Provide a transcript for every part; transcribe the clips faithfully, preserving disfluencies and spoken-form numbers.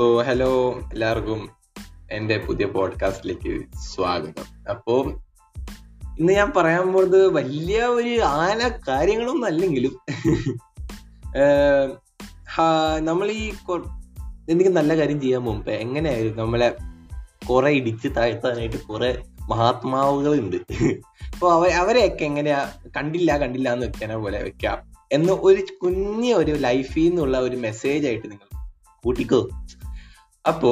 So hello എല്ലാവർക്കും എൻ്റെ പുതിയ പോഡ്കാസ്റ്റിലേക്ക് സ്വാഗതം. അപ്പോൾ ഇന്ന് ഞാൻ പറയാൻ പോകുന്നത് വലിയ ഒരു ആന കാര്യങ്ങളൊന്നും അല്ലെങ്കിലും നമ്മൾ ഈ എന്തെങ്കിലും നല്ല കാര്യം ചെയ്യാൻ മുമ്പ് എങ്ങനെയായിരുന്നു നമ്മളെ കുറെ ഇടിച്ച് താഴ്ത്താനായിട്ട് കുറെ മഹാത്മാവുകളുണ്ട്. അപ്പോൾ അവ അവരെയൊക്കെ എങ്ങനെയാ കണ്ടില്ല കണ്ടില്ല എന്ന് വെക്കാനെ പോലെ വെക്കാം എന്ന് ഒരു കുഞ്ഞ ഒരു ലൈഫിൽ നിന്നുള്ള ഒരു മെസ്സേജ് ആയിട്ട് നിങ്ങൾ കൂട്ടിക്കോ. അപ്പോ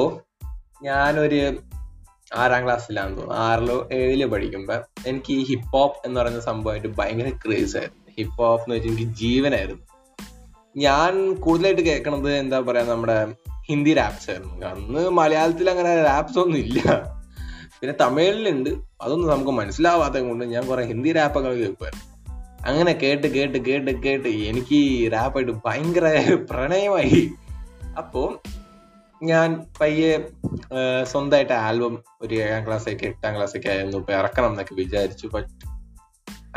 ഞാനൊരു ആറാം ക്ലാസ്സിലാന്ന് തോന്നുന്നു, ആറിലോ ഏഴിലോ പഠിക്കുമ്പോ എനിക്ക് ഈ ഹിപ്പ് ഹോപ്പ് എന്ന് പറയുന്ന സംഭവമായിട്ട് ഭയങ്കര ക്രേസ് ആയിരുന്നു. ഹിപ്പ് ഹോപ്പ് എന്ന് വെച്ചാൽ എനിക്ക് ജീവനായിരുന്നു. ഞാൻ കൂടുതലായിട്ട് കേൾക്കണത് എന്താ പറയാ നമ്മുടെ ഹിന്ദി റാപ്സ് ആയിരുന്നു. അന്ന് മലയാളത്തിൽ അങ്ങനെ റാപ്സ് ഒന്നും ഇല്ല, പിന്നെ തമിഴിലുണ്ട്, അതൊന്നും നമുക്ക് മനസ്സിലാവാത്തത് കൊണ്ട് ഞാൻ കുറെ ഹിന്ദി റാപ്പൊക്കെ കേൾക്കുമായിരുന്നു. അങ്ങനെ കേട്ട് കേട്ട് കേട്ട് കേട്ട് എനിക്ക് റാപ്പായിട്ട് ഭയങ്കര പ്രണയമായി. അപ്പോൾ ഞാൻ പയ്യെ സ്വന്തമായിട്ട് ആൽബം ഒരു ഏഴാം ക്ലാസ്സൊക്കെ എട്ടാം ക്ലാസ്സൊക്കെ ആയിരുന്നു ഇപ്പോൾ ഇറക്കണം എന്നൊക്കെ വിചാരിച്ചു. ബട്ട്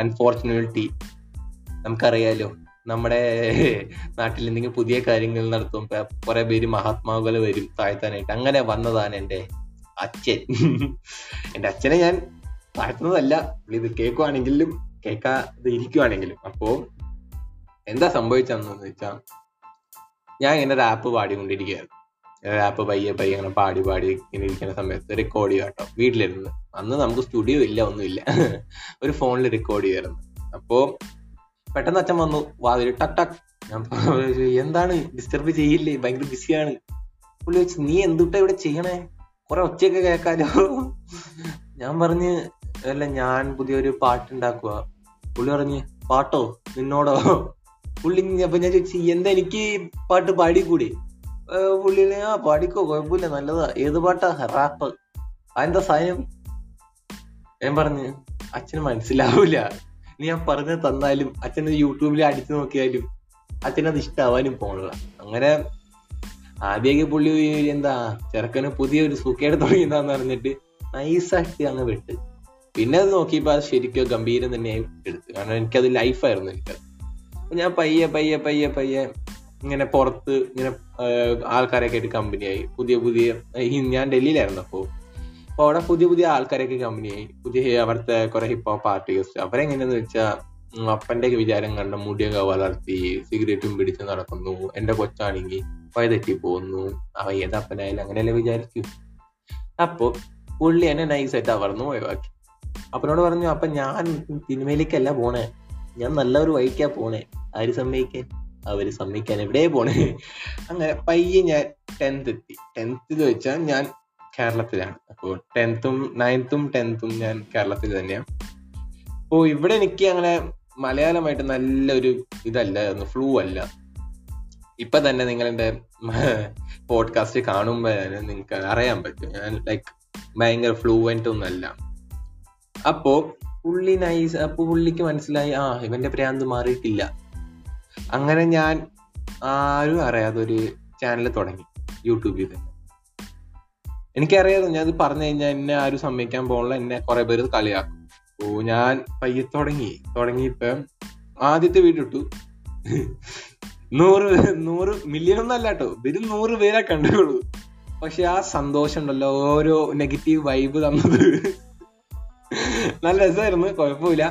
അൺഫോർച്യുനേറ്റ്ലി നമുക്കറിയാലോ നമ്മുടെ നാട്ടിൽ എന്തെങ്കിലും പുതിയ കാര്യങ്ങൾ നടത്തുമ്പോൾ കുറെ പേര് മഹാത്മാവുകൾ വരും താഴ്ത്താനായിട്ട്. അങ്ങനെ വന്നതാണ് എൻ്റെ അച്ഛൻ. എൻ്റെ അച്ഛനെ ഞാൻ താഴ്ത്തുന്നതല്ല, ഇത് കേൾക്കുവാണെങ്കിലും കേൾക്കാതെ ഇരിക്കുവാണെങ്കിലും. അപ്പോൾ എന്താ സംഭവിച്ചതെന്ന് വെച്ചാൽ ഞാൻ ഇങ്ങനെ റാപ്പ് പാടിക്കൊണ്ടിരിക്കുകയായിരുന്നു. റാപ്പ് പയ്യെ പയ്യെ ഇങ്ങനെ പാടി പാടി ഇങ്ങനെ ഇരിക്കുന്ന സമയത്ത് റെക്കോർഡ് ചെയ്യാട്ടോ വീട്ടിലിരുന്ന്. അന്ന് നമുക്ക് സ്റ്റുഡിയോ ഇല്ല, ഒന്നുമില്ല, ഒരു ഫോണിൽ റെക്കോർഡ് ചെയ്യായിരുന്നു. അപ്പോൾ പെട്ടെന്ന് അച്ഛൻ വന്നു വാതിൽ ടക് ടക്. ഞാൻ എന്താണ് ഡിസ്റ്റർബ് ചെയ്യില്ലേ, ഭയങ്കര ബിസിയാണ്. പുള്ളി വെച്ച് നീ എന്തുട്ടാ ഇവിടെ ചെയ്യണേ, കുറെ ഒച്ചയൊക്കെ കേൾക്കാലോ. ഞാൻ പറഞ്ഞ് അല്ല ഞാൻ പുതിയൊരു പാട്ടുണ്ടാക്കുക. പുള്ളി പറഞ്ഞ് പാട്ടോ നിന്നോടോ? പുള്ളി അപ്പൊ ഞാൻ ചോദിച്ചു എന്താ എനിക്ക് പാട്ട് പാടിക്കൂടി? പുള്ളിനെ ആ പാടിക്കോ കുഴപ്പമില്ല നല്ലതാ. ഏത് പാട്ടാ? റാപ്പ്. അതെന്താ സാധനം? ഞാൻ പറഞ്ഞു അച്ഛന് മനസ്സിലാവൂല, ഇനി ഞാൻ പറഞ്ഞു തന്നാലും അച്ഛന് യൂട്യൂബിൽ അടിച്ചു നോക്കിയാലും അച്ഛനത് ഇഷ്ടാവാനും പോകണില്ല. അങ്ങനെ ആദ്യമൊക്കെ പുള്ളി എന്താ ചെറുക്കന് പുതിയൊരു സുഖേട് തുടങ്ങിയെന്താന്ന് പറഞ്ഞിട്ട് നൈസായിട്ട് അങ്ങ് വിട്ട്. പിന്നെ അത് നോക്കിയപ്പോൾ അത് ശരിക്കും ഗംഭീരം തന്നെയായി എടുത്തു, കാരണം എനിക്കത് ലൈഫായിരുന്നു. എനിക്കത് അപ്പം ഞാൻ പയ്യെ പയ്യെ പയ്യെ പയ്യെ ഇങ്ങനെ പുറത്ത് ഇങ്ങനെ ആൾക്കാരൊക്കെ ആയിട്ട് കമ്പനിയായി. പുതിയ പുതിയ ഞാൻ ഡൽഹിയിലായിരുന്നു. അപ്പോൾ അപ്പോൾ അവിടെ പുതിയ പുതിയ ആൾക്കാരൊക്കെ കമ്പനിയായി. പുതിയ അവിടുത്തെ കുറെ ഹിപ്പ് ഹോപ്പ് ആർട്ടിസ്റ്റ് അവരെങ്ങനെയാന്ന് വെച്ചാൽ അപ്പൻ്റെയൊക്കെ വിചാരം കണ്ട മുടിയൊക്കെ വളർത്തി സിഗരറ്റും പിടിച്ച് നടക്കുന്നു. എൻ്റെ കൊച്ചാണെങ്കിൽ വയതെറ്റി പോകുന്നു. അവ ഏതപ്പനായാലും അങ്ങനെയല്ലേ വിചാരിച്ചു. അപ്പോൾ പുള്ളി എന്നെ നൈസായിട്ട് അവർന്നു ഒഴിവാക്കി. അപ്പനോട് പറഞ്ഞു അപ്പൊ ഞാൻ തിന്മയിലേക്കല്ല പോണേ, ഞാൻ നല്ല ഒരു വഴിക്കാ പോണേ. ആര് സമ്മതിക്കാൻ? അവര് സമ്മതിക്കാൻ എവിടെ പോണേ. അങ്ങനെ പയ്യെ ഞാൻ ടെൻത്ത് എത്തി. ടെൻത്തിൽ വെച്ചാൽ ഞാൻ കേരളത്തിലാണ്. അപ്പോൾ ടെൻത്തും നയൻത്തും ടെൻത്തും ഞാൻ കേരളത്തിൽ തന്നെയാണ്. അപ്പോൾ ഇവിടെ എനിക്ക് അങ്ങനെ മലയാളമായിട്ട് നല്ലൊരു ഇതല്ലായിരുന്നു, ഫ്ലൂ അല്ല. ഇപ്പൊ തന്നെ നിങ്ങളെന്റെ പോഡ്കാസ്റ്റ് കാണുമ്പോ നിങ്ങൾക്ക് അറിയാൻ പറ്റും ഞാൻ ലൈക്ക് ഭയങ്കര ഫ്ലൂവൻ്റ് ഒന്നല്ല. അപ്പോ പുള്ളി നൈസ്. അപ്പൊ പുള്ളിക്ക് മനസ്സിലായി ആ ഇവന്റെ പ്രാന്ത് മാറിയിട്ടില്ല. അങ്ങനെ ഞാൻ ആരും അറിയാതൊരു ചാനൽ തുടങ്ങി യൂട്യൂബിൽ തന്നെ. എനിക്കറിയാമായിരുന്നു ഞാനത് പറഞ്ഞു കഴിഞ്ഞാൽ എന്നെ ആരും സമ്മതിക്കാൻ പോകണില്ല, എന്നെ കുറെ പേര് കളിയാക്കും. ഓ ഞാൻ പയ്യെ തുടങ്ങി തുടങ്ങിയപ്പം ആദ്യത്തെ വീഡിയോ ഇട്ടു. നൂറ് നൂറ് മില്യൺ ഒന്നും അല്ല കേട്ടോ, വെറും നൂറ് പേരെ കണ്ടുള്ളൂ. പക്ഷെ ആ സന്തോഷം ഉണ്ടല്ലോ ഓരോ നെഗറ്റീവ് വൈബ് തന്നത് നല്ല രസമായിരുന്നു, കുഴപ്പമില്ല.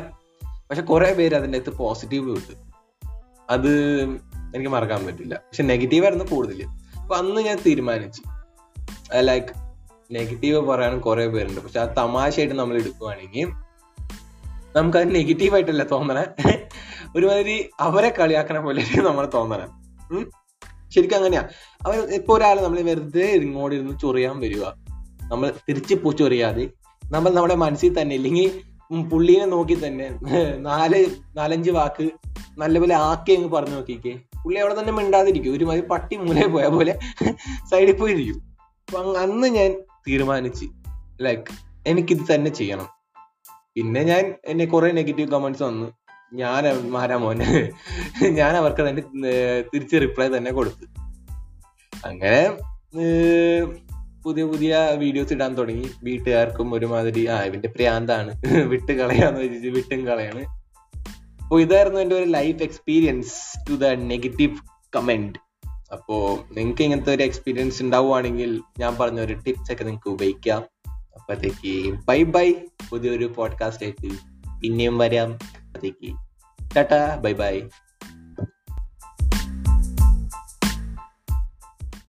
പക്ഷെ കുറെ പേര് അതിൻ്റെ അകത്ത് പോസിറ്റീവ് കിട്ടും, അത് എനിക്ക് മറക്കാൻ പറ്റില്ല. പക്ഷെ നെഗറ്റീവായിരുന്നു കൂടുതൽ. അപ്പൊ അന്ന് ഞാൻ തീരുമാനിച്ചു ലൈക്ക് നെഗറ്റീവ് പറയാനും കുറെ പേരുണ്ട്, പക്ഷെ ആ തമാശയായിട്ട് നമ്മൾ എടുക്കുകയാണെങ്കിൽ നമുക്കത് നെഗറ്റീവായിട്ടല്ല തോന്നണേ, ഒരുമാതിരി അവരെ കളിയാക്കണ പോലെ നമ്മൾ തോന്നണേ. ശരിക്കും അങ്ങനെയാ. അവർ ഇപ്പൊ ഒരാൾ നമ്മൾ വെറുതെ ഇങ്ങോട്ടിരുന്ന് ചൊറിയാൻ വരിക, നമ്മൾ തിരിച്ചു പോ ചൊറിയാതെ നമ്മൾ നമ്മുടെ മനസ്സിൽ തന്നെ ഇല്ലെങ്കിൽ പുള്ളീനെ നോക്കി തന്നെ നാല് നാലഞ്ച് വാക്ക് നല്ലപോലെ ആക്കി അങ്ങ് പറഞ്ഞു നോക്കിക്കേ. പുള്ളി അവിടെ തന്നെ മിണ്ടാതിരിക്കും, ഒരുമാതിരി പട്ടി മൂലെ പോയ പോലെ സൈഡിൽ പോയിരിക്കും. അപ്പൊ അന്ന് ഞാൻ തീരുമാനിച്ച് ലൈക്ക് എനിക്കിത് തന്നെ ചെയ്യണം. പിന്നെ ഞാൻ എന്നെ കുറെ നെഗറ്റീവ് കമന്റ്സ് വന്നു, ഞാൻ മാരാ മോനെ ഞാൻ അവർക്ക് തന്നെ തിരിച്ച് റിപ്ലൈ തന്നെ കൊടുത്തു. അങ്ങനെ പുതിയ പുതിയ വീഡിയോസ് ഇടാൻ തുടങ്ങി. വീട്ടുകാർക്കും ഒരുമാതിരി ആ ഇവന്റെ പ്രാന്താണ് വിട്ട് കളയാന്ന് വെച്ചിട്ട് വിട്ടും കളയാണ്. അപ്പോൾ ഇതായിരുന്നു എൻ്റെ ഒരു life experience to the negative comment. അപ്പോൾ നിങ്ങൾക്ക് ഇങ്ങനത്തെ ഒരു എക്സ്പീരിയൻസ് ഉണ്ടാവുകയാണെങ്കിൽ ഞാൻ പറഞ്ഞ ഒരു ടിപ്സ് ഒക്കെ നിങ്ങൾക്ക് ഉപയോഗിക്കാം. അപ്പോഴത്തേക്ക് ബൈ ബൈ, പുതിയൊരു പോഡ്കാസ്റ്റ് ആയിട്ട് ഇനിയും വരാം. അപ്പോഴത്തേക്ക് ടാറ്റാ, ബൈ ബൈ.